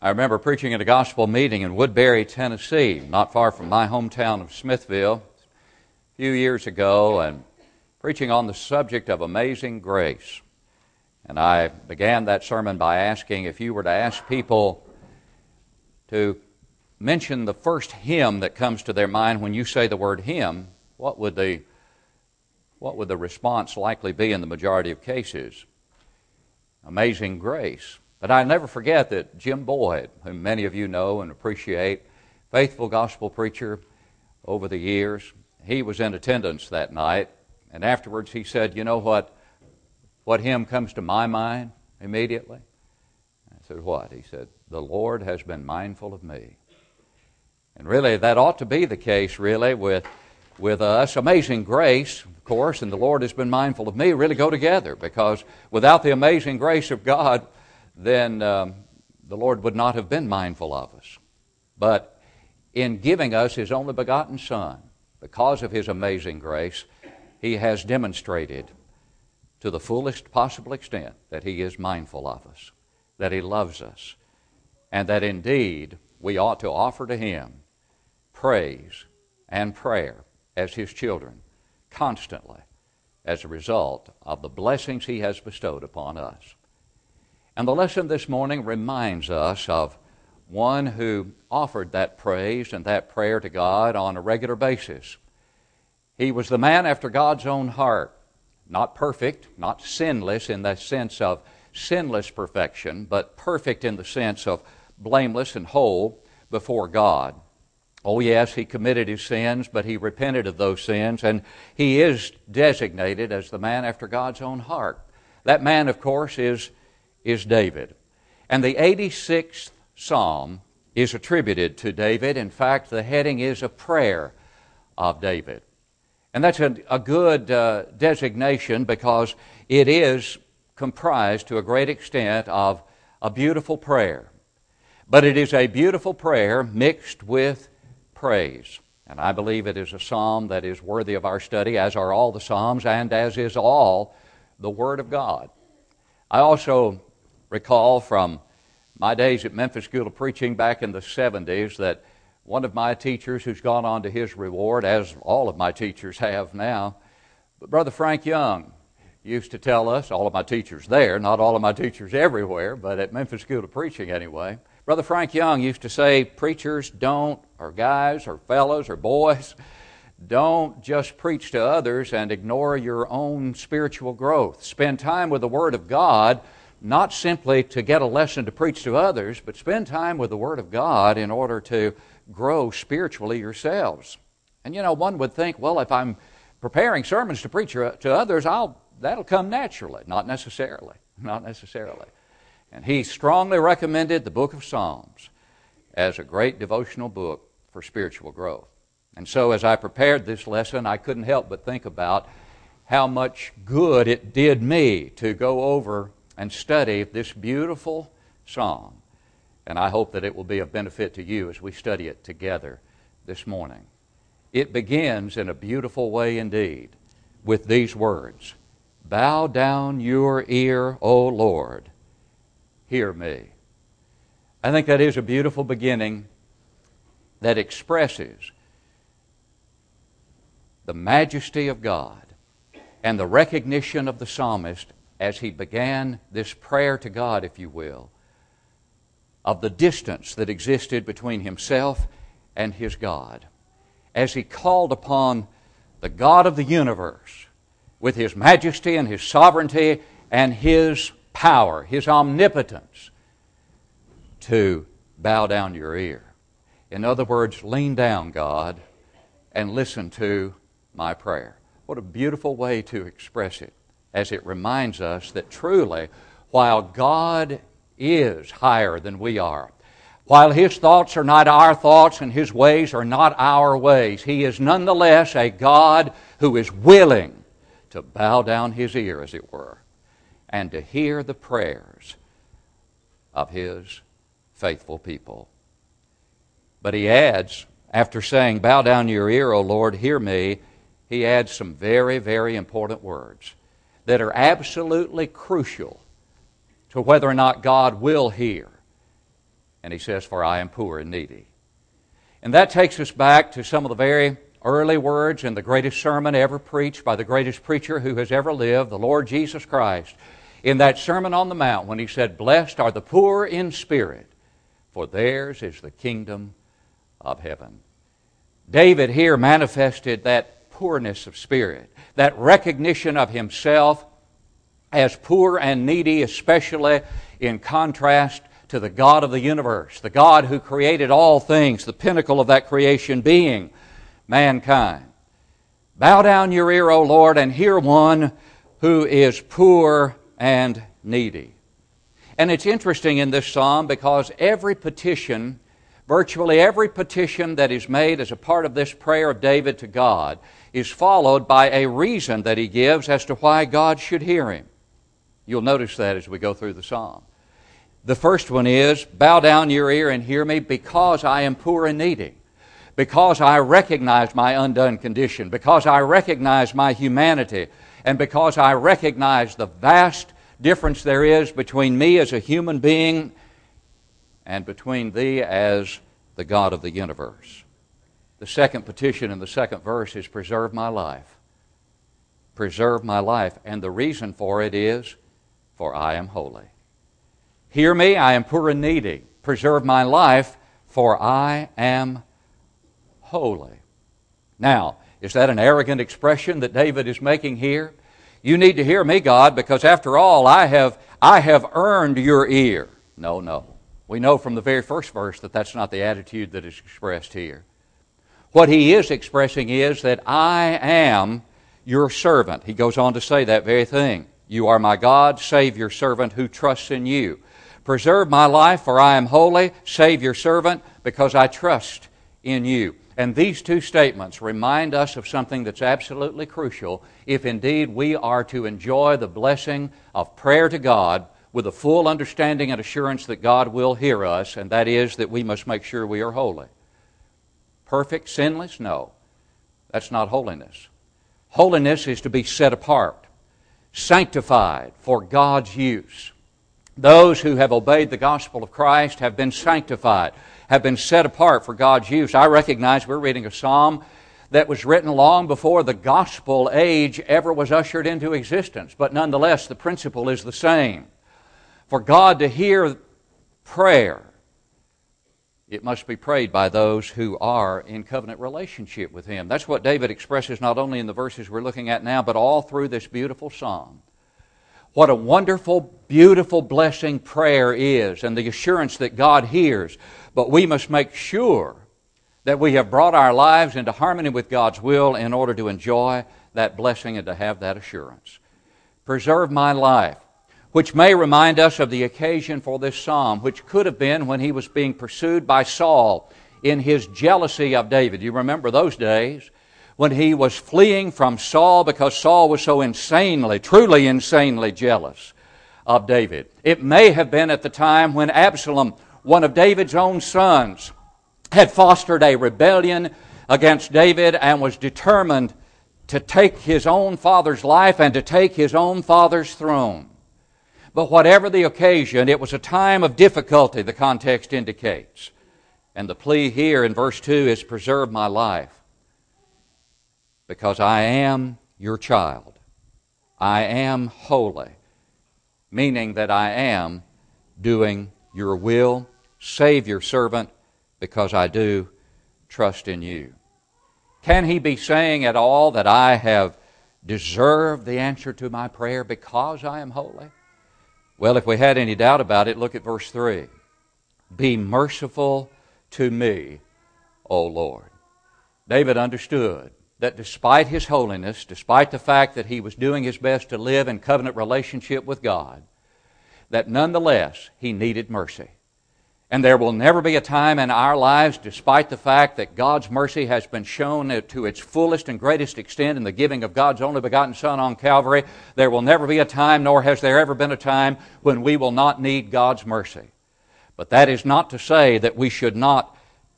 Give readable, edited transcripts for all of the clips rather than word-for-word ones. I remember preaching at a gospel meeting in Woodbury, Tennessee, not far from my hometown of Smithville, a few years ago, and preaching on the subject of amazing grace. And I began that sermon by asking, if you were to ask people to mention the first hymn that comes to their mind when you say the word hymn, what would the response likely be in the majority of cases? Amazing grace. But I never forget that Jim Boyd, whom many of you know and appreciate, faithful gospel preacher over the years, he was in attendance that night, and afterwards he said, you know what hymn comes to my mind immediately? I said, what? He said, the Lord has been mindful of me. And really, that ought to be the case, really, with us. Amazing grace, of course, and the Lord has been mindful of me really go together, because without the amazing grace of God, then the Lord would not have been mindful of us. But in giving us His only begotten Son, because of His amazing grace, He has demonstrated to the fullest possible extent that He is mindful of us, that He loves us, and that indeed we ought to offer to Him praise and prayer as His children constantly as a result of the blessings He has bestowed upon us. And the lesson this morning reminds us of one who offered that praise and that prayer to God on a regular basis. He was the man after God's own heart, not perfect, not sinless in the sense of sinless perfection, but perfect in the sense of blameless and whole before God. Oh yes, he committed his sins, but he repented of those sins, and he is designated as the man after God's own heart. That man, of course, is David. And the 86th Psalm is attributed to David. In fact, the heading is a prayer of David. And that's a good designation, because it is comprised to a great extent of a beautiful prayer. But it is a beautiful prayer mixed with praise. And I believe it is a psalm that is worthy of our study, as are all the psalms and as is all the Word of God. I also recall from my days at Memphis School of Preaching back in the 70s that one of my teachers, who's gone on to his reward, as all of my teachers have now, but Brother Frank Young used to tell us, all of my teachers there, not all of my teachers everywhere, but at Memphis School of Preaching anyway, Brother Frank Young used to say, preachers don't, or guys, or fellows, or boys, don't just preach to others and ignore your own spiritual growth. Spend time with the Word of God, not simply to get a lesson to preach to others, but spend time with the Word of God in order to grow spiritually yourselves. And you know, one would think, well, if I'm preparing sermons to preach to others, that'll come naturally. Not necessarily. And he strongly recommended the book of Psalms as a great devotional book for spiritual growth. And so as I prepared this lesson, I couldn't help but think about how much good it did me to go over and study this beautiful psalm. And I hope that it will be of benefit to you as we study it together this morning. It begins in a beautiful way indeed with these words, "Bow down your ear, O Lord, hear me." I think that is a beautiful beginning that expresses the majesty of God and the recognition of the psalmist as he began this prayer to God, if you will, of the distance that existed between himself and his God, as he called upon the God of the universe with His majesty and His sovereignty and His power, His omnipotence, to bow down your ear. In other words, lean down, God, and listen to my prayer. What a beautiful way to express it, as it reminds us that truly, while God is higher than we are, while His thoughts are not our thoughts and His ways are not our ways, He is nonetheless a God who is willing to bow down His ear, as it were, and to hear the prayers of His faithful people. But He adds, after saying, "Bow down your ear, O Lord, hear me," He adds some very, very important words that are absolutely crucial to whether or not God will hear And he says, for I am poor and needy. And that takes us back to some of the very early words in the greatest sermon ever preached by the greatest preacher who has ever lived, the Lord Jesus Christ. In that Sermon on the Mount, when he said, blessed are the poor in spirit, for theirs is the kingdom of heaven. David here manifested that poorness of spirit, that recognition of himself as poor and needy, especially in contrast to the God of the universe, the God who created all things, the pinnacle of that creation being mankind. Bow down your ear, O Lord, and hear one who is poor and needy. And it's interesting in this psalm because every petition, virtually every petition that is made as a part of this prayer of David to God is followed by a reason that he gives as to why God should hear him. You'll notice that as we go through the psalm. The first one is, bow down your ear and hear me because I am poor and needy, because I recognize my undone condition, because I recognize my humanity, and because I recognize the vast difference there is between me as a human being and between thee as the God of the universe. The second petition in the second verse is, preserve my life. Preserve my life. And the reason for it is, for I am holy. Hear me, I am poor and needy. Preserve my life, for I am holy. Now, is that an arrogant expression that David is making here? You need to hear me, God, because after all, I have earned your ear. No. We know from the very first verse that that's not the attitude that is expressed here. What he is expressing is that I am your servant. He goes on to say that very thing. You are my God, save your servant who trusts in you. Preserve my life, for I am holy. Save your servant, because I trust in you. And these two statements remind us of something that's absolutely crucial if indeed we are to enjoy the blessing of prayer to God with a full understanding and assurance that God will hear us, and that is that we must make sure we are holy. Perfect, sinless? No. That's not holiness. Holiness is to be set apart, sanctified for God's use. Those who have obeyed the gospel of Christ have been sanctified, have been set apart for God's use. I recognize we're reading a psalm that was written long before the gospel age ever was ushered into existence. But nonetheless, the principle is the same. For God to hear prayer, it must be prayed by those who are in covenant relationship with Him. That's what David expresses not only in the verses we're looking at now, but all through this beautiful psalm. What a wonderful, beautiful blessing prayer is and the assurance that God hears. But we must make sure that we have brought our lives into harmony with God's will in order to enjoy that blessing and to have that assurance. Preserve my life, which may remind us of the occasion for this psalm, which could have been when he was being pursued by Saul in his jealousy of David. You remember those days when he was fleeing from Saul because Saul was so insanely, truly insanely jealous of David. It may have been at the time when Absalom, one of David's own sons, had fostered a rebellion against David and was determined to take his own father's life and to take his own father's throne. But whatever the occasion, it was a time of difficulty, the context indicates. And the plea here in verse 2 is, preserve my life, because I am your child. I am holy, meaning that I am doing your will. Save your servant, because I do trust in you. Can he be saying at all that I have deserved the answer to my prayer because I am holy? Well, if we had any doubt about it, look at verse 3. Be merciful to me, O Lord. David understood that despite his holiness, despite the fact that he was doing his best to live in covenant relationship with God, that nonetheless he needed mercy. And there will never be a time in our lives, despite the fact that God's mercy has been shown to its fullest and greatest extent in the giving of God's only begotten Son on Calvary, there will never be a time, nor has there ever been a time, when we will not need God's mercy. But that is not to say that we should not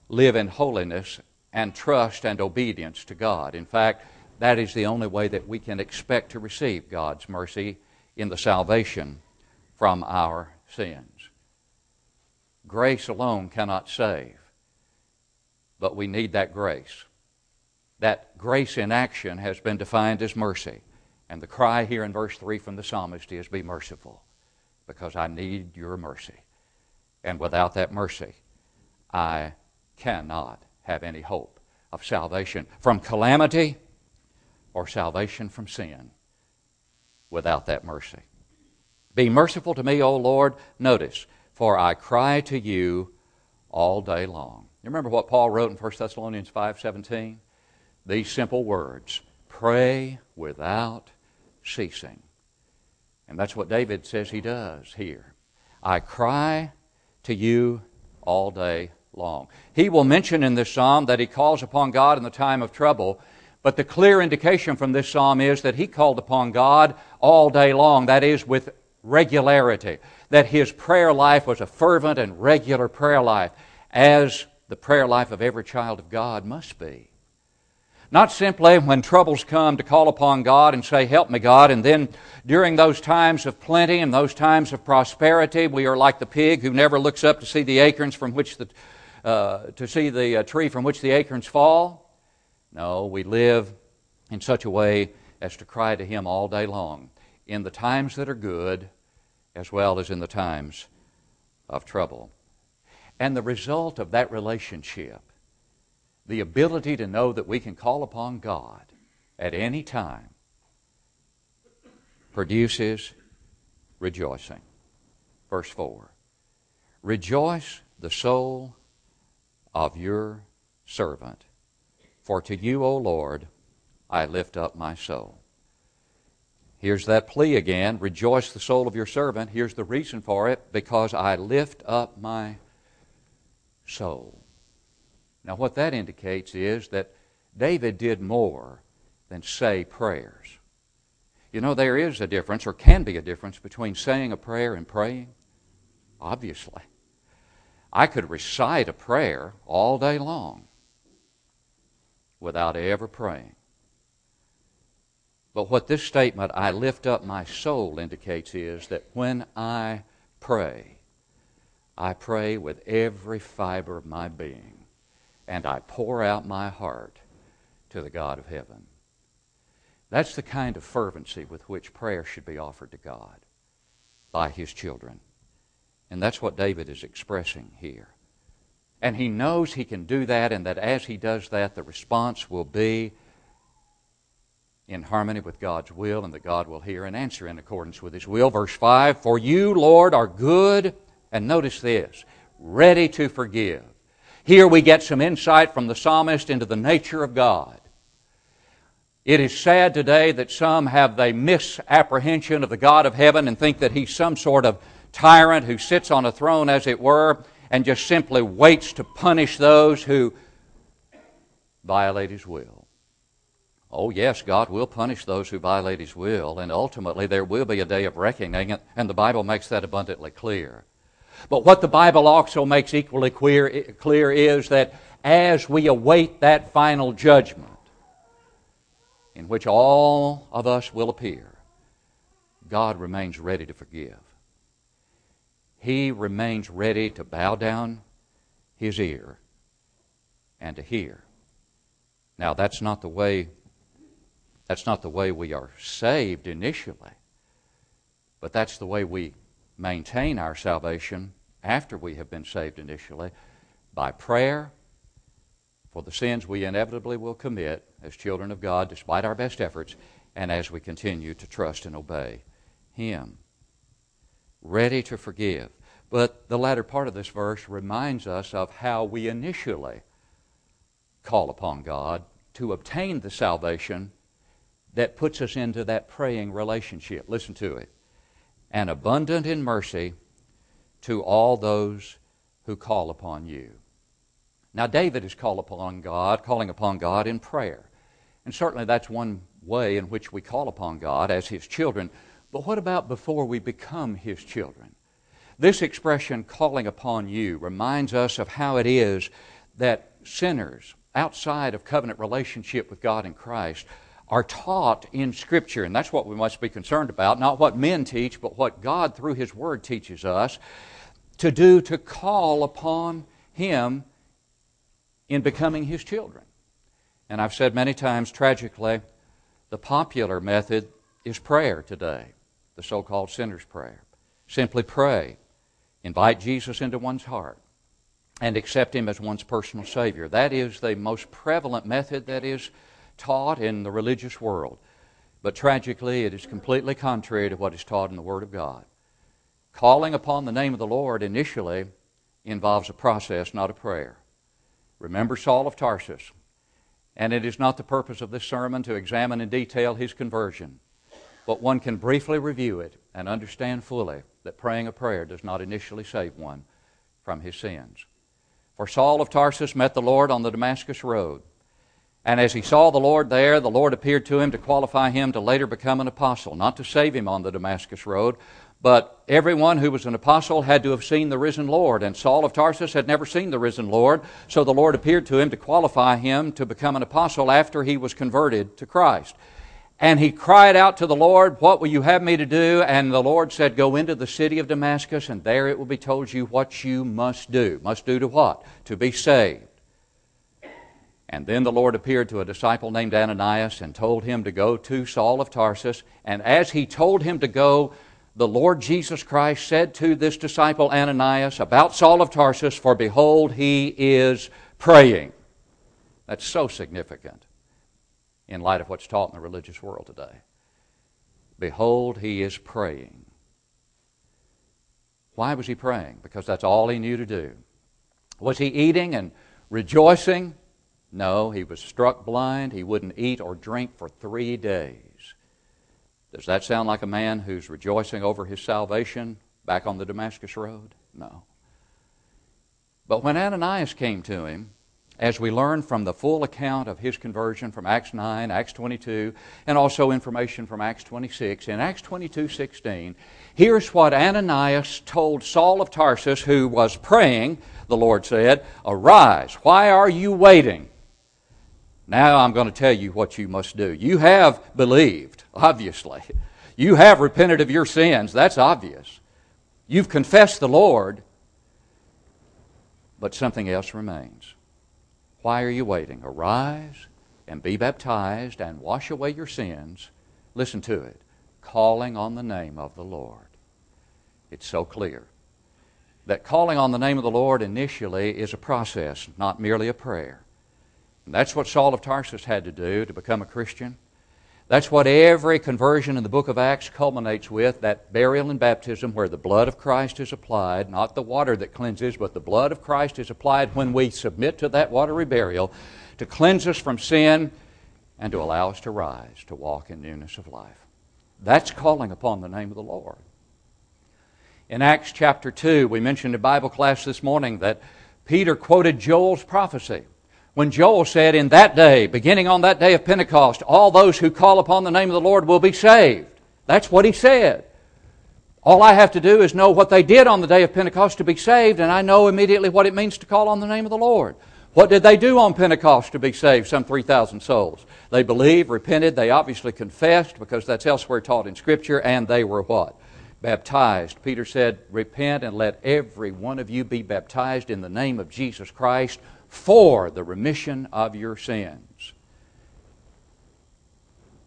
live in holiness and trust and obedience to God. In fact, that is the only way that we can expect to receive God's mercy in the salvation from our sins. Grace alone cannot save, but we need that grace. That grace in action has been defined as mercy. And the cry here in verse 3 from the psalmist is, be merciful, because I need your mercy. And without that mercy, I cannot have any hope of salvation from calamity or salvation from sin without that mercy. Be merciful to me, O Lord. Notice, for I cry to you all day long. You remember what Paul wrote in 1 Thessalonians 5:17? These simple words, pray without ceasing. And that's what David says he does here. I cry to you all day long. He will mention in this psalm that he calls upon God in the time of trouble, but the clear indication from this psalm is that he called upon God all day long, that is, with regularity, that his prayer life was a fervent and regular prayer life, as the prayer life of every child of God must be. Not simply when troubles come to call upon God and say, help me, God, and then during those times of plenty and those times of prosperity, we are like the pig who never looks up to see the acorns from which the tree from which the acorns fall. No, we live in such a way as to cry to Him all day long, in the times that are good as well as in the times of trouble. And the result of that relationship, the ability to know that we can call upon God at any time, produces rejoicing. Verse 4, rejoice the soul of your servant, for to you, O Lord, I lift up my soul. Here's that plea again, rejoice the soul of your servant. Here's the reason for it, because I lift up my soul. Now what that indicates is that David did more than say prayers. You know, there is a difference, or can be a difference, between saying a prayer and praying, obviously. I could recite a prayer all day long without ever praying. But what this statement, I lift up my soul, indicates is that when I pray with every fiber of my being, and I pour out my heart to the God of heaven. That's the kind of fervency with which prayer should be offered to God by His children. And that's what David is expressing here. And he knows he can do that, and that as he does that, the response will be in harmony with God's will, and that God will hear and answer in accordance with His will. Verse 5, for you, Lord, are good, and notice this, ready to forgive. Here we get some insight from the psalmist into the nature of God. It is sad today that some have the misapprehension of the God of heaven and think that He's some sort of tyrant who sits on a throne, as it were, and just simply waits to punish those who violate His will. Oh yes, God will punish those who violate His will, and ultimately there will be a day of reckoning, and the Bible makes that abundantly clear. But what the Bible also makes equally clear is that as we await that final judgment, in which all of us will appear, God remains ready to forgive. He remains ready to bow down His ear and to hear. Now that's not the way we are saved initially, but that's the way we maintain our salvation after we have been saved initially, by prayer for the sins we inevitably will commit as children of God despite our best efforts, and as we continue to trust and obey Him. Ready to forgive. But the latter part of this verse reminds us of how we initially call upon God to obtain the salvation that puts us into that praying relationship. Listen to it. And abundant in mercy to all those who call upon you. Now David is calling upon God in prayer. And certainly that's one way in which we call upon God as His children. But what about before we become His children? This expression, calling upon you, reminds us of how it is that sinners outside of covenant relationship with God in Christ are taught in Scripture, and that's what we must be concerned about, not what men teach, but what God through His Word teaches us, to do, to call upon Him in becoming His children. And I've said many times, tragically, the popular method is prayer today, the so-called sinner's prayer. Simply pray, invite Jesus into one's heart, and accept Him as one's personal Savior. That is the most prevalent method that is taught in the religious world. But tragically, it is completely contrary to what is taught in the Word of God. Calling upon the name of the Lord initially involves a process, not a prayer. Remember Saul of Tarsus. And it is not the purpose of this sermon to examine in detail his conversion. But one can briefly review it and understand fully that praying a prayer does not initially save one from his sins. For Saul of Tarsus met the Lord on the Damascus road. And as he saw the Lord there, the Lord appeared to him to qualify him to later become an apostle, not to save him on the Damascus road, but everyone who was an apostle had to have seen the risen Lord, and Saul of Tarsus had never seen the risen Lord, so the Lord appeared to him to qualify him to become an apostle after he was converted to Christ. And he cried out to the Lord, "What will you have me to do?" And the Lord said, "Go into the city of Damascus, and there it will be told you what you must do." Must do to what? To be saved. And then the Lord appeared to a disciple named Ananias and told him to go to Saul of Tarsus. And as he told him to go, the Lord Jesus Christ said to this disciple Ananias about Saul of Tarsus, "For behold, he is praying." That's so significant in light of what's taught in the religious world today. Behold, he is praying. Why was he praying? Because that's all he knew to do. Was he eating and rejoicing? No, he was struck blind. He wouldn't eat or drink for 3 days. Does that sound like a man who's rejoicing over his salvation back on the Damascus road? No. But when Ananias came to him, as we learn from the full account of his conversion from Acts 9, Acts 22, and also information from Acts 26. In Acts 22:16, here's what Ananias told Saul of Tarsus, who was praying, the Lord said, "Arise, why are you waiting? Now I'm going to tell you what you must do. You have believed, obviously. You have repented of your sins, that's obvious. You've confessed the Lord, but something else remains. Why are you waiting? Arise and be baptized and wash away your sins." Listen to it. Calling on the name of the Lord. It's so clear that calling on the name of the Lord initially is a process, not merely a prayer. And that's what Saul of Tarsus had to do to become a Christian. That's what every conversion in the book of Acts culminates with, that burial and baptism where the blood of Christ is applied, not the water that cleanses, but the blood of Christ is applied when we submit to that watery burial to cleanse us from sin and to allow us to rise, to walk in newness of life. That's calling upon the name of the Lord. In Acts chapter 2, we mentioned in Bible class this morning that Peter quoted Joel's prophecy. When Joel said, "In that day, beginning on that day of Pentecost, all those who call upon the name of the Lord will be saved." That's what he said. All I have to do is know what they did on the day of Pentecost to be saved, and I know immediately what it means to call on the name of the Lord. What did they do on Pentecost to be saved, some 3,000 souls? They believed, repented, they obviously confessed, because that's elsewhere taught in Scripture, and they were what? Baptized. Peter said, "Repent and let every one of you be baptized in the name of Jesus Christ, for the remission of your sins."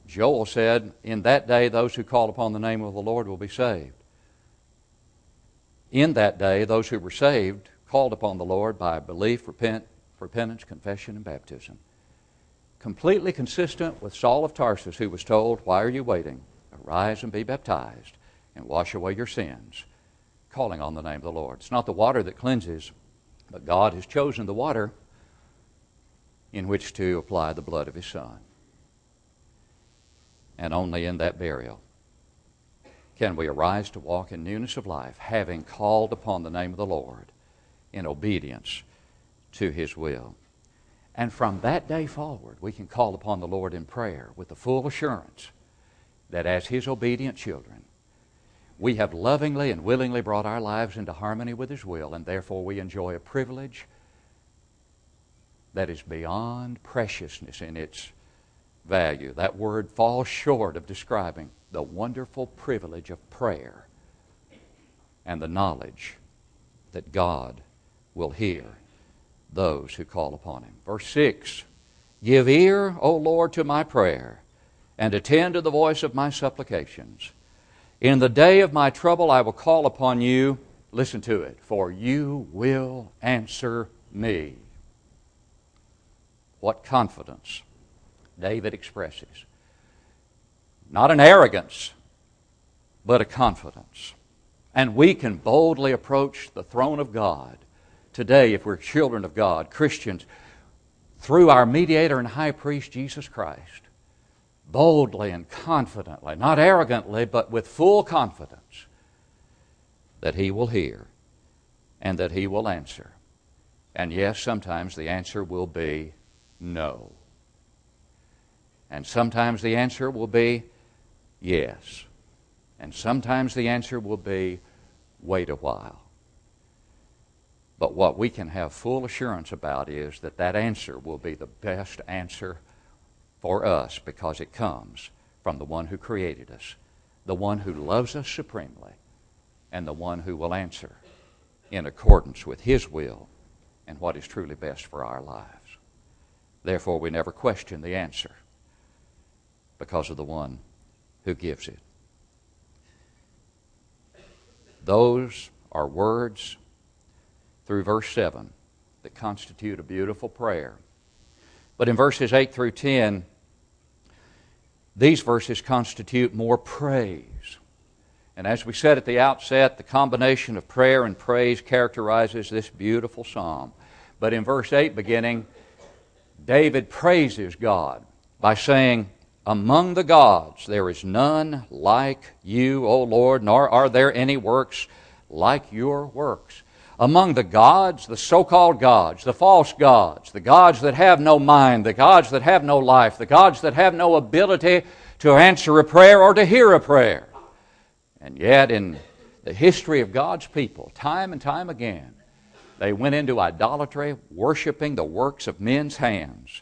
Joel said, "In that day those who call upon the name of the Lord will be saved." In that day those who were saved called upon the Lord by belief, repentance, confession, and baptism. Completely consistent with Saul of Tarsus, who was told, "Why are you waiting? Arise and be baptized and wash away your sins," calling on the name of the Lord. It's not the water that cleanses, but God has chosen the water in which to apply the blood of His Son. And only in that burial can we arise to walk in newness of life, having called upon the name of the Lord in obedience to His will. And from that day forward, we can call upon the Lord in prayer with the full assurance that as His obedient children, we have lovingly and willingly brought our lives into harmony with His will, and therefore we enjoy a privilege that is beyond preciousness in its value. That word falls short of describing the wonderful privilege of prayer and the knowledge that God will hear those who call upon Him. Verse 6, give ear, O Lord, to my prayer, and attend to the voice of my supplications. In the day of my trouble I will call upon you. Listen to it. For you will answer me. What confidence David expresses. Not an arrogance, but a confidence. And we can boldly approach the throne of God today if we're children of God, Christians, through our mediator and high priest, Jesus Christ. Boldly and confidently, not arrogantly, but with full confidence that He will hear and that He will answer. And yes, sometimes the answer will be no. And sometimes the answer will be yes. And sometimes the answer will be wait a while. But what we can have full assurance about is that that answer will be the best answer for us, because it comes from the one who created us, the one who loves us supremely, and the one who will answer in accordance with His will and what is truly best for our lives. Therefore, we never question the answer because of the one who gives it. Those are words through verse 7 that constitute a beautiful prayer. But in verses 8 through 10, these verses constitute more praise. And as we said at the outset, the combination of prayer and praise characterizes this beautiful psalm. But in verse 8 beginning, David praises God by saying, among the gods there is none like you, O Lord, nor are there any works like your works. Among the gods, the so-called gods, the false gods, the gods that have no mind, the gods that have no life, the gods that have no ability to answer a prayer or to hear a prayer. And yet in the history of God's people, time and time again, they went into idolatry, worshiping the works of men's hands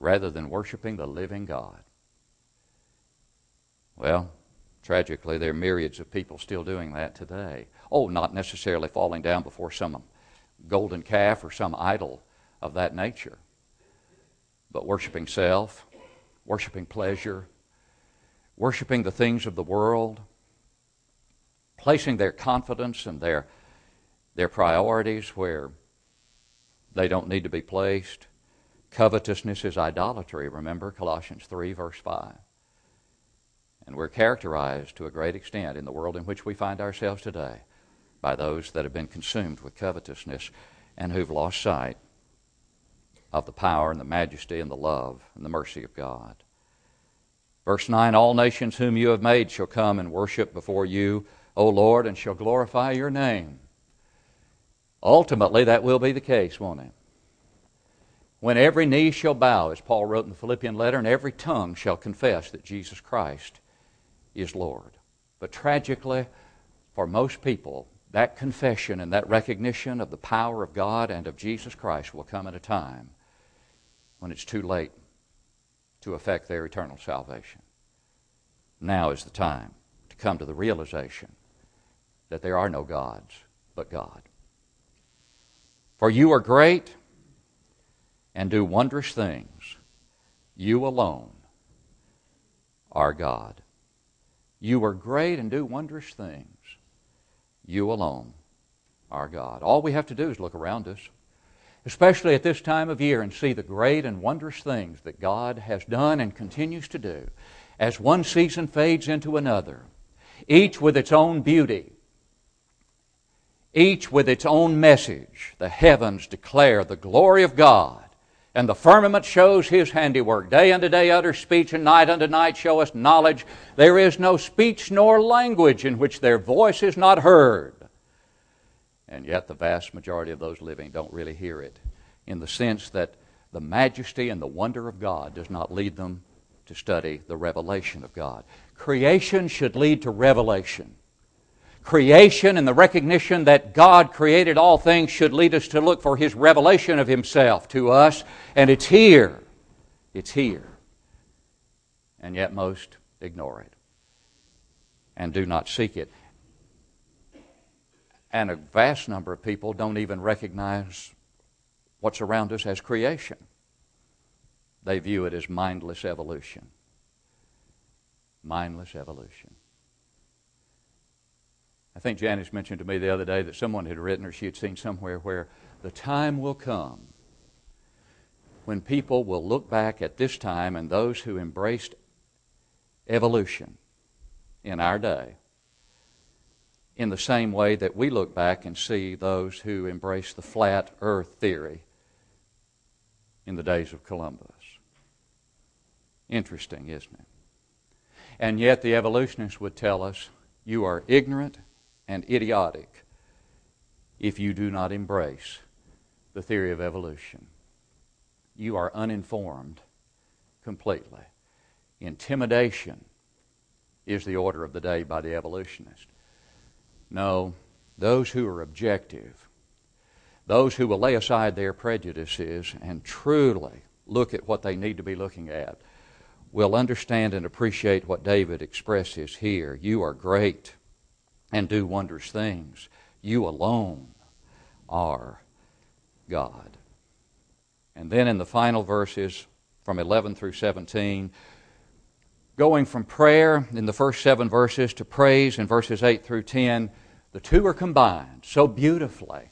rather than worshiping the living God. Well, tragically, there are myriads of people still doing that today. Oh, not necessarily falling down before some golden calf or some idol of that nature, but worshiping self, worshiping pleasure, worshiping the things of the world, placing their confidence and their priorities where they don't need to be placed. Covetousness is idolatry, remember Colossians 3, verse 5. And we're characterized to a great extent in the world in which we find ourselves today by those that have been consumed with covetousness and who've lost sight of the power and the majesty and the love and the mercy of God. Verse 9, all nations whom you have made shall come and worship before you, O Lord, and shall glorify your name. Ultimately, that will be the case, won't it? When every knee shall bow, as Paul wrote in the Philippian letter, and every tongue shall confess that Jesus Christ is Lord. But tragically, for most people, that confession and that recognition of the power of God and of Jesus Christ will come at a time when it's too late to affect their eternal salvation. Now is the time to come to the realization that there are no gods but God. For you are great and do wondrous things. You alone are God. You are great and do wondrous things. You alone are God. All we have to do is look around us, especially at this time of year, and see the great and wondrous things that God has done and continues to do as one season fades into another, each with its own beauty, each with its own message. The heavens declare the glory of God, and the firmament shows His handiwork. Day unto day utter speech, and night unto night show us knowledge. There is no speech nor language in which their voice is not heard. And yet the vast majority of those living don't really hear it, in the sense that the majesty and the wonder of God does not lead them to study the revelation of God. Creation should lead to revelation. Creation and the recognition that God created all things should lead us to look for His revelation of Himself to us, and it's here. It's here. And yet most ignore it and do not seek it. And a vast number of people don't even recognize what's around us as creation. They view it as mindless evolution. Mindless evolution. I think Janice mentioned to me the other day that someone had written, or she had seen somewhere, where the time will come when people will look back at this time and those who embraced evolution in our day in the same way that we look back and see those who embrace the flat earth theory in the days of Columbus. Interesting, isn't it? And yet the evolutionists would tell us, you are ignorant and idiotic if you do not embrace the theory of evolution. You are uninformed completely. Intimidation is the order of the day by the evolutionist. No, those who are objective, those who will lay aside their prejudices and truly look at what they need to be looking at, will understand and appreciate what David expresses here. You are great and do wondrous things. You alone are God. And then in the final verses from 11 through 17, going from prayer in the first 7 verses to praise in verses 8 through 10, the two are combined so beautifully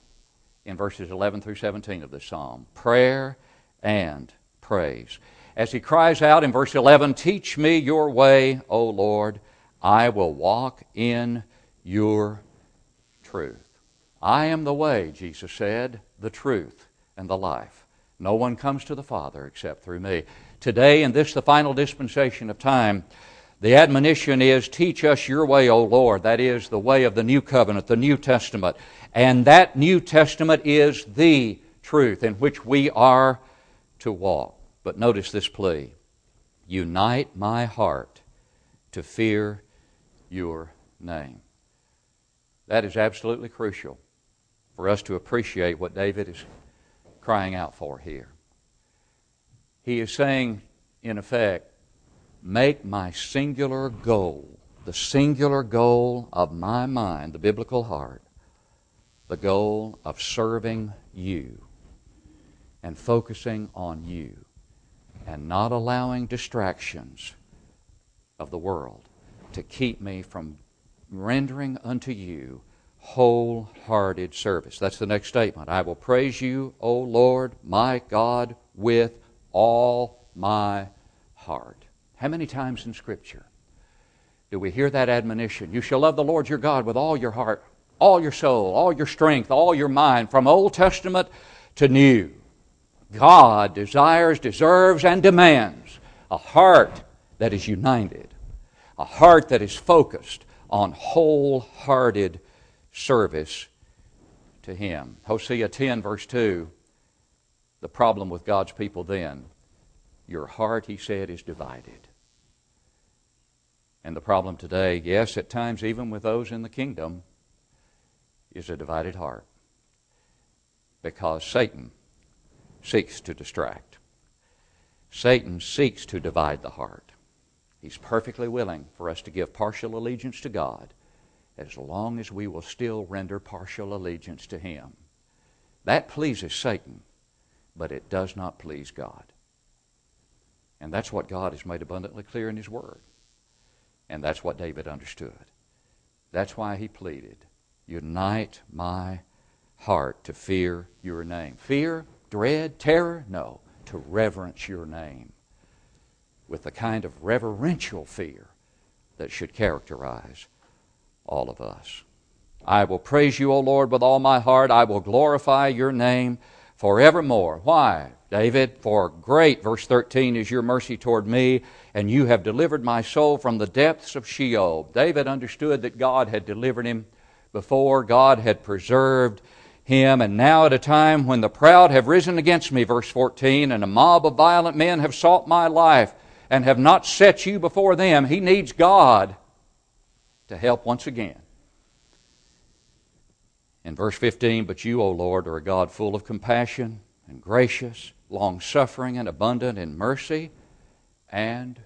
in verses 11 through 17 of this psalm, prayer and praise. As he cries out in verse 11, teach me your way, O Lord, I will walk in your truth. I am the way, Jesus said, the truth and the life. No one comes to the Father except through me. Today, in this, the final dispensation of time, the admonition is, teach us your way, O Lord. That is the way of the New Covenant, the New Testament. And that New Testament is the truth in which we are to walk. But notice this plea, unite my heart to fear your name. That is absolutely crucial for us to appreciate what David is crying out for here. He is saying, in effect, make my singular goal, the singular goal of my mind, the biblical heart, the goal of serving you and focusing on you and not allowing distractions of the world to keep me from rendering unto you wholehearted service. That's the next statement. I will praise you, O Lord, my God, with all my heart. How many times in Scripture do we hear that admonition? You shall love the Lord your God with all your heart, all your soul, all your strength, all your mind, from Old Testament to New. God desires, deserves, and demands a heart that is united, a heart that is focused on wholehearted service to Him. Hosea 10, verse 2, the problem with God's people then, your heart, he said, is divided. And the problem today, yes, at times even with those in the kingdom, is a divided heart because Satan seeks to distract. Satan seeks to divide the heart. He's perfectly willing for us to give partial allegiance to God as long as we will still render partial allegiance to Him. That pleases Satan, but it does not please God. And that's what God has made abundantly clear in His Word. And that's what David understood. That's why he pleaded, unite my heart to fear your name. Fear? Dread, terror? No, to reverence your name with the kind of reverential fear that should characterize all of us. I will praise you, O Lord, with all my heart. I will glorify your name forevermore. Why, David? For great, verse 13, is your mercy toward me, and you have delivered my soul from the depths of Sheol. David understood that God had delivered him before, God had preserved him, and now at a time when the proud have risen against me, verse 14, and a mob of violent men have sought my life and have not set you before them. He needs God to help once again. In verse 15, but you, O Lord, are a God full of compassion and gracious, long-suffering and abundant in mercy and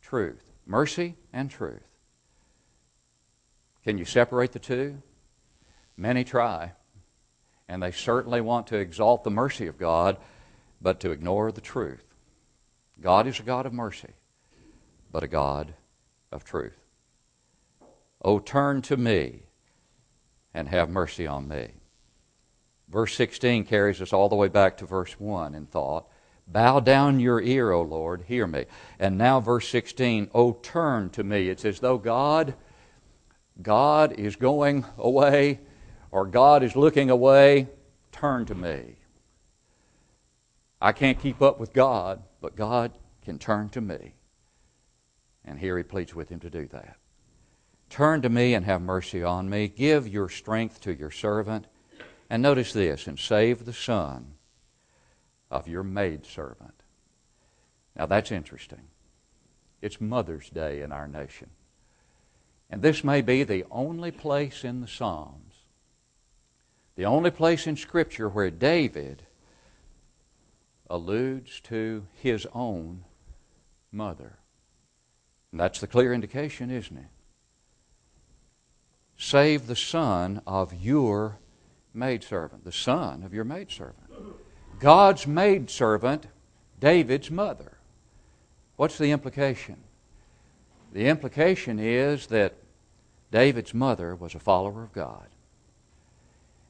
truth. Mercy and truth. Can you separate the two? Many try, and they certainly want to exalt the mercy of God, but to ignore the truth. God is a God of mercy, but a God of truth. Oh, turn to me and have mercy on me. Verse 16 carries us all the way back to verse 1 in thought. Bow down your ear, O Lord, hear me. And now verse 16, O turn to me. It's as though God is going away, or God is looking away. Turn to me. I can't keep up with God, but God can turn to me. And here he pleads with him to do that. Turn to me and have mercy on me. Give your strength to your servant. And notice this, and save the son of your maidservant. Now that's interesting. It's Mother's Day in our nation. And this may be the only place in the Psalms, the only place in Scripture where David alludes to his own mother. And that's the clear indication, isn't it? Save the son of your maidservant. The son of your maidservant. God's maidservant, David's mother. What's the implication? The implication is that David's mother was a follower of God.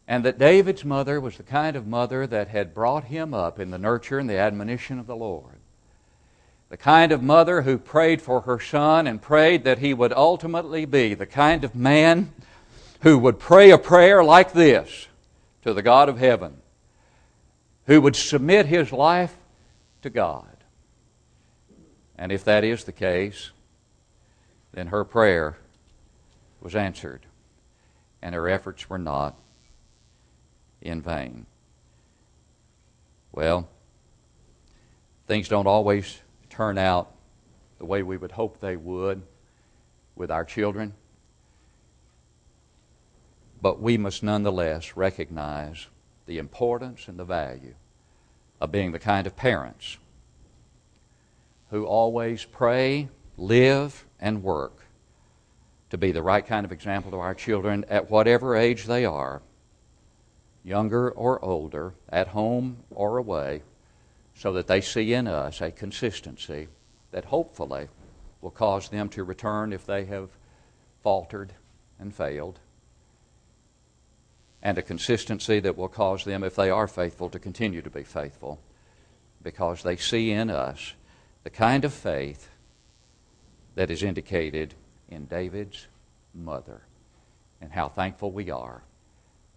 And that David's mother was the kind of mother that had brought him up in the nurture and the admonition of the Lord. The kind of mother who prayed for her son and prayed that he would ultimately be the kind of man who would pray a prayer like this to the God of heaven, who would submit his life to God. And if that is the case, then her prayer was answered, and her efforts were not in vain. Well, things don't always turn out the way we would hope they would with our children, but we must nonetheless recognize the importance and the value of being the kind of parents who always pray, live, and work to be the right kind of example to our children at whatever age they are, younger or older, at home or away, so that they see in us a consistency that hopefully will cause them to return if they have faltered and failed, and a consistency that will cause them, if they are faithful, to continue to be faithful, because they see in us the kind of faith that is indicated in David's mother, and how thankful we are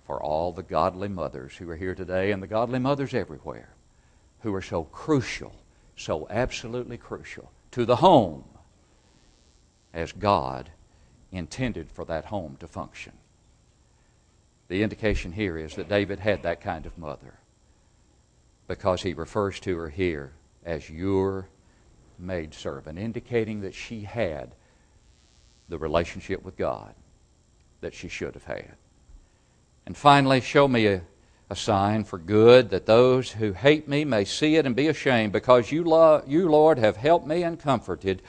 for all the godly mothers who are here today and the godly mothers everywhere who are so crucial, so absolutely crucial to the home as God intended for that home to function. The indication here is that David had that kind of mother, because he refers to her here as your maidservant, indicating that she had the relationship with God that she should have had. And finally, show me a sign for good, that those who hate me may see it and be ashamed, because you, Lord, have helped me and comforted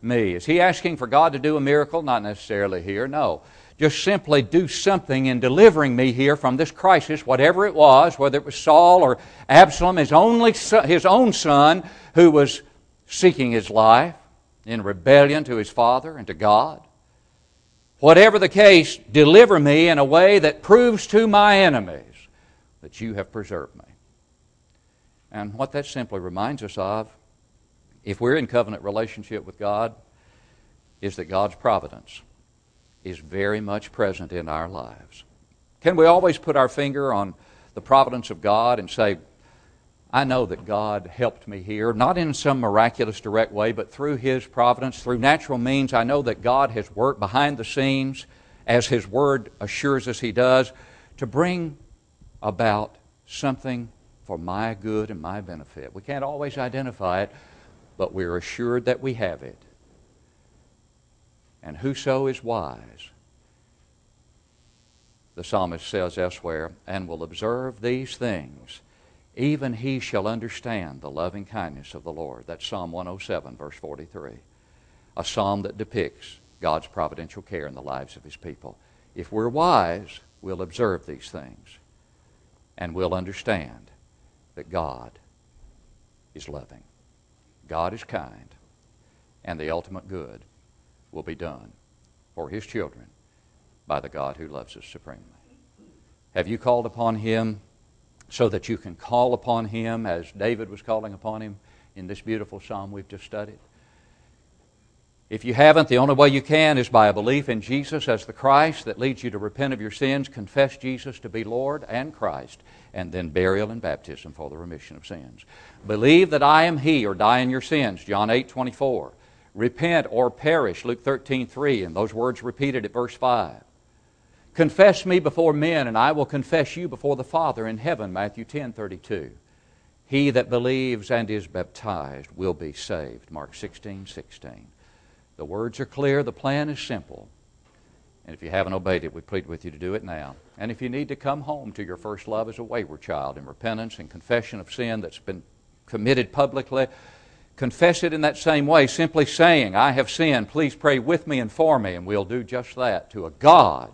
me. Is he asking for God to do a miracle? Not necessarily here, no. Just simply do something in delivering me here from this crisis, whatever it was, whether it was Saul or Absalom, his own son, who was seeking his life in rebellion to his father and to God. Whatever the case, deliver me in a way that proves to my enemies that you have preserved me. And what that simply reminds us of, if we're in covenant relationship with God, is that God's providence is very much present in our lives. Can we always put our finger on the providence of God and say, I know that God helped me here, not in some miraculous direct way, but through His providence, through natural means. I know that God has worked behind the scenes, as His Word assures us He does, to bring about something for my good and my benefit. We can't always identify it, but we're assured that we have it. And whoso is wise, the psalmist says elsewhere, and will observe these things, even he shall understand the loving kindness of the Lord. That's Psalm 107, verse 43. A psalm that depicts God's providential care in the lives of His people. If we're wise, we'll observe these things, and we'll understand that God is loving, God is kind, and the ultimate good will be done for His children by the God who loves us supremely. Have you called upon Him so that you can call upon Him as David was calling upon Him in this beautiful psalm we've just studied? If you haven't, the only way you can is by a belief in Jesus as the Christ that leads you to repent of your sins, confess Jesus to be Lord and Christ, and then burial and baptism for the remission of sins. Believe that I am He, or die in your sins, John 8:24. Repent or perish, Luke 13:3, and those words repeated at verse 5. Confess me before men, and I will confess you before the Father in heaven, Matthew 10:32. He that believes and is baptized will be saved, Mark 16:16. The words are clear, the plan is simple. And if you haven't obeyed it, we plead with you to do it now. And if you need to come home to your first love as a wayward child in repentance and confession of sin that's been committed publicly, confess it in that same way, simply saying, I have sinned, please pray with me and for me, and we'll do just that to a God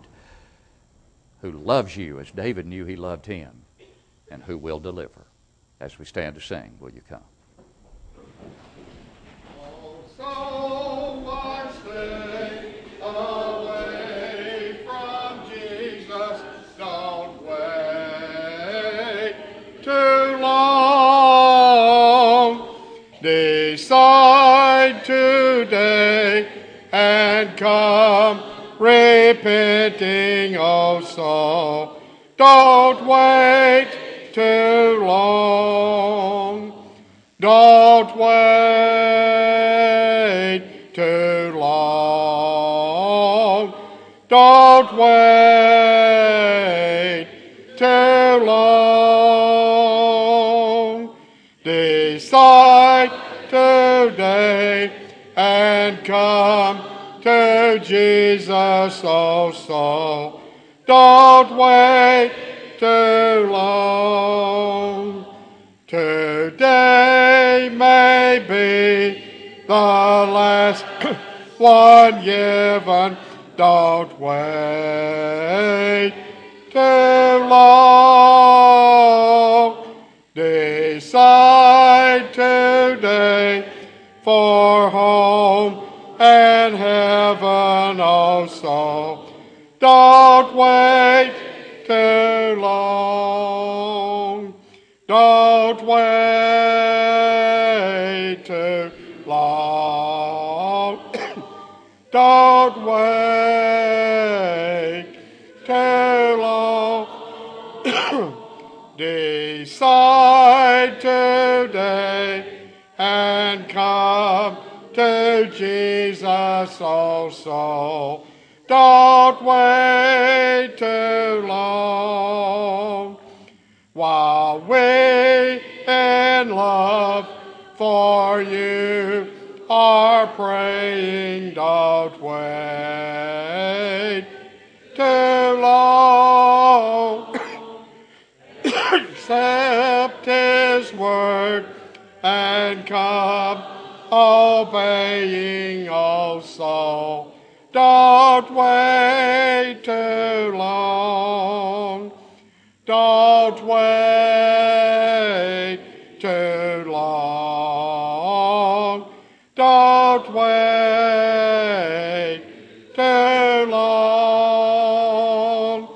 who loves you as David knew He loved him and who will deliver. As we stand to sing, will you come? Decide today and come repenting, oh soul. Don't wait too long. Don't wait too long. Don't wait too long. Decide today and come to Jesus, oh soul. Don't wait too long. Today may be the last one given. Don't wait too long. Decide today for home and heaven, oh soul. Don't wait too long. Don't wait too long. Don't wait too long. Decide today and come to Jesus, oh soul. Don't wait too long. While we in love for you are praying, don't wait too long. Accept His word and come obeying, O soul. Don't wait too long. Don't wait too long. Don't wait too long.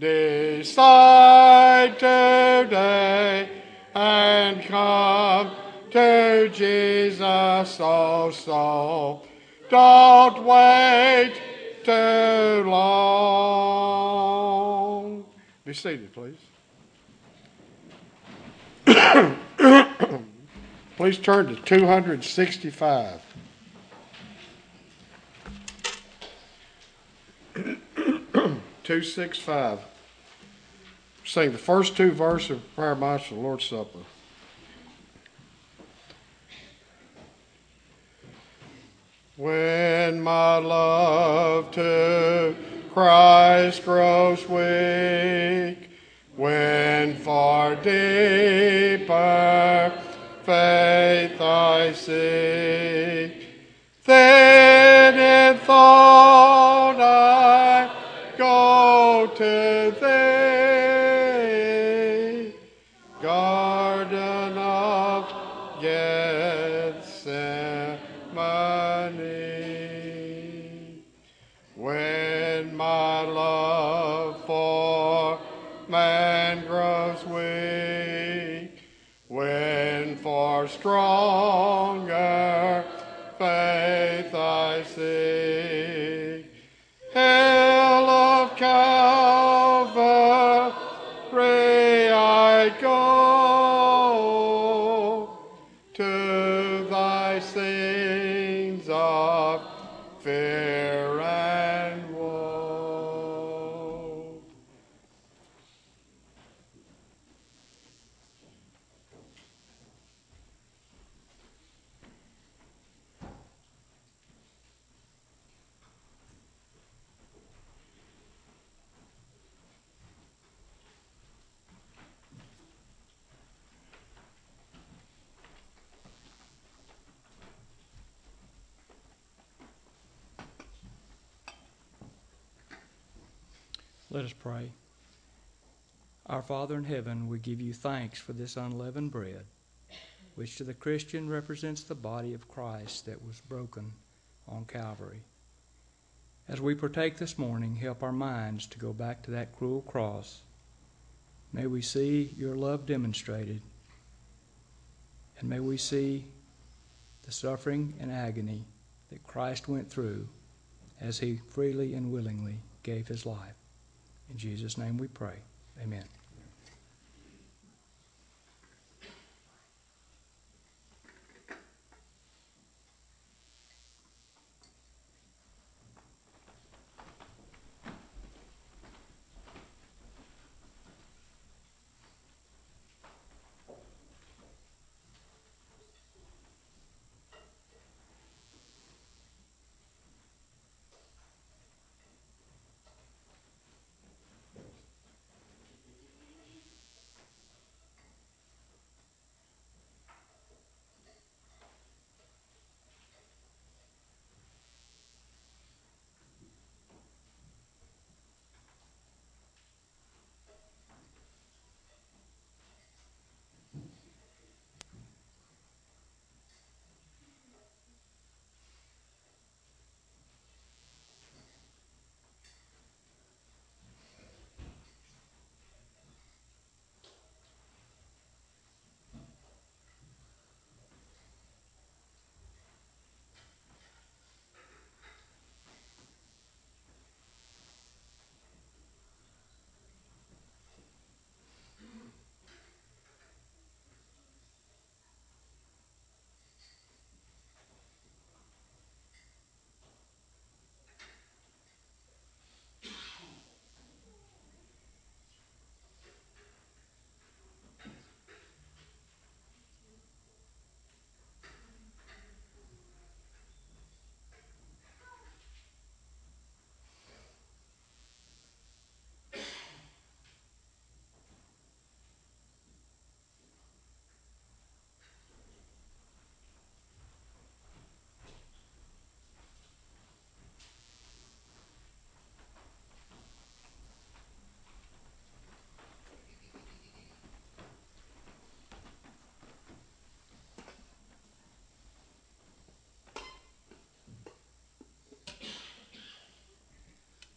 Decide today and come to Jesus, O soul. Don't wait too long. Be seated, please. Please turn to 265. 265. Sing the first two verses of Prayer Monster, the Lord's Supper. When my love to Christ grows weak, when far deeper faith I seek, then in thought I go to Garden of Gethsemane, when my love for man grows weak, when for stronger faith I seek, hill of Calvary I go. Let us pray. Our Father in heaven, we give you thanks for this unleavened bread, which to the Christian represents the body of Christ that was broken on Calvary. As we partake this morning, help our minds to go back to that cruel cross. May we see your love demonstrated, and may we see the suffering and agony that Christ went through as he freely and willingly gave his life. In Jesus' name we pray. Amen.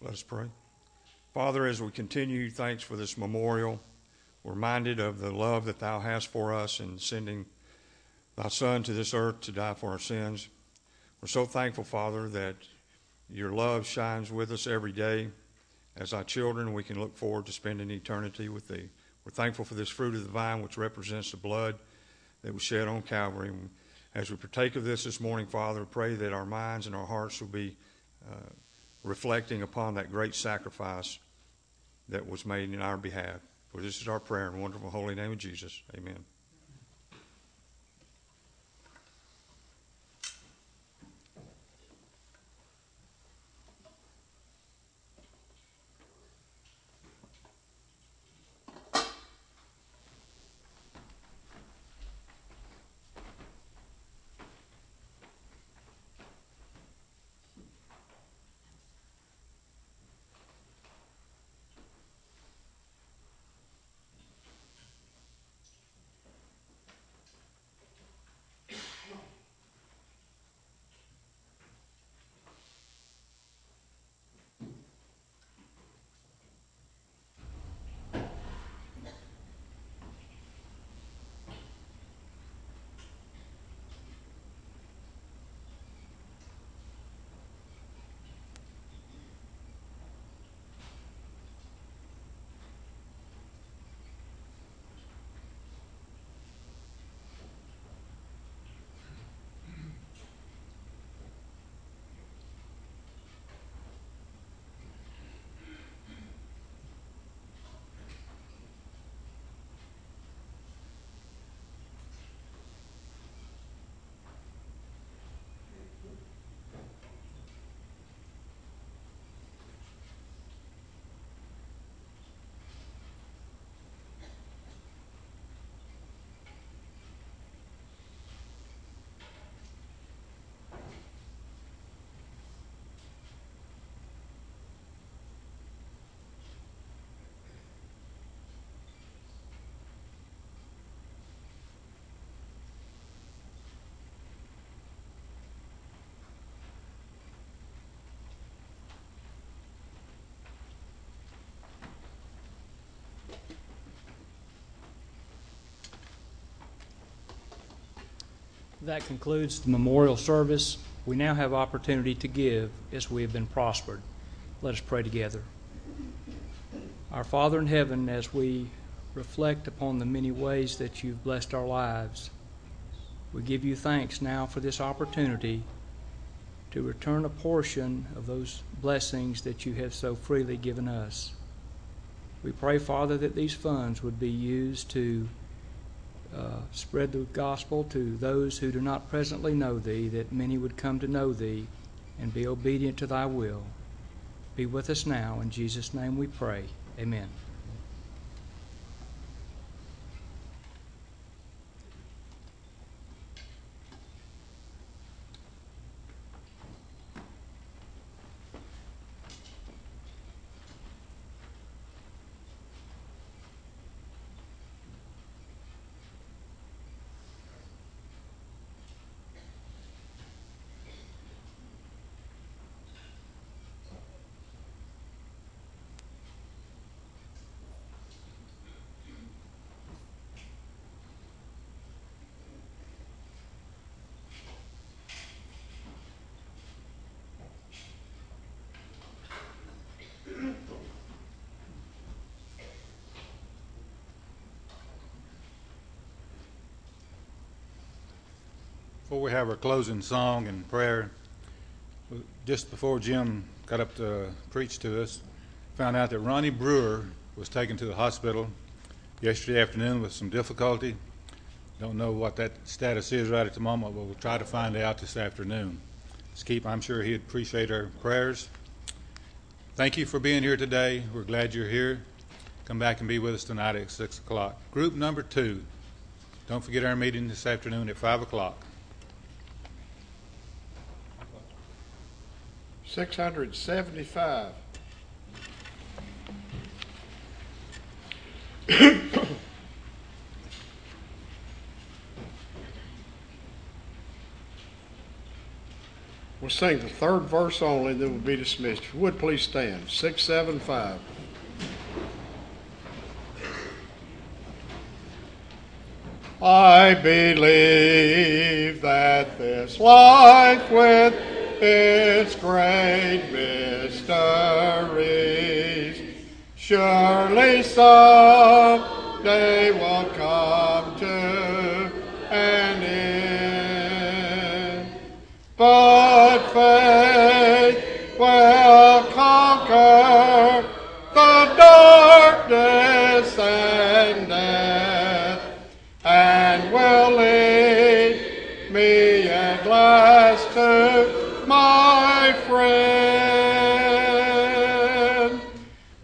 Let us pray. Father, as we continue, thanks for this memorial. We're reminded of the love that thou hast for us in sending thy Son to this earth to die for our sins. We're so thankful, Father, that your love shines with us every day. As our children, we can look forward to spending eternity with thee. We're thankful for this fruit of the vine, which represents the blood that was shed on Calvary. And as we partake of this morning, Father, pray that our minds and our hearts will be reflecting upon that great sacrifice that was made in our behalf. For this is our prayer in the wonderful holy name of Jesus. Amen. That concludes the memorial service. We now have opportunity to give as we have been prospered. Let us pray together. Our Father in heaven, as we reflect upon the many ways that you've blessed our lives, we give you thanks now for this opportunity to return a portion of those blessings that you have so freely given us. We pray, Father, that these funds would be used to spread the gospel to those who do not presently know thee, that many would come to know thee and be obedient to thy will. Be with us now. In Jesus' name we pray. Amen. Before we have our closing song and prayer, just before Jim got up to preach to us, found out that Ronnie Brewer was taken to the hospital yesterday afternoon with some difficulty. Don't know what that status is right at the moment, but we'll try to find out this afternoon. I'm sure he'd appreciate our prayers. Thank you for being here today. We're glad you're here. Come back and be with us tonight at 6 o'clock. Group number 2. Don't forget our meeting this afternoon at 5 o'clock. 675. We'll sing the third verse only, then we'll be dismissed. If you would, please stand. 675. I believe that this life with its great mysteries surely someday will come to an end. But faith will conquer the darkness and death, and will lead me at last to my friend.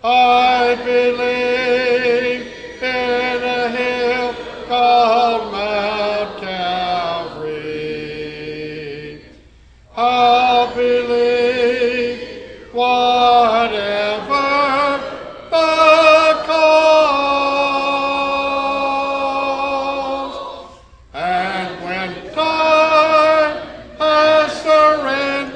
I believe in a hill called Mount Calvary. I believe whatever the cause, and when time has surrendered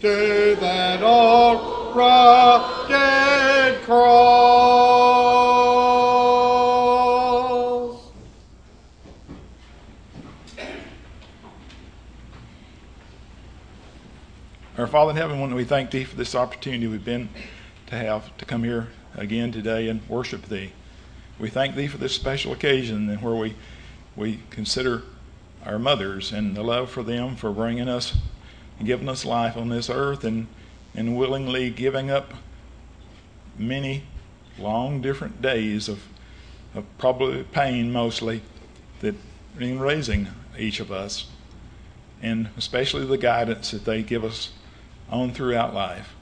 to that old rugged cross. Our Father in heaven, we thank thee for this opportunity we've been to have to come here again today and worship thee. We thank thee for this special occasion and where we consider our mothers and the love for them for bringing us and giving us life on this earth, and willingly giving up many long different days of probably pain mostly that in raising each of us, and especially the guidance that they give us on throughout life.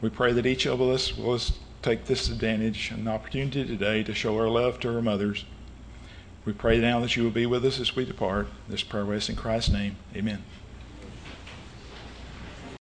We pray that each of us will take this advantage and opportunity today to show our love to our mothers. We pray now that you will be with us as we depart. This prayer we ask in Christ's name. Amen.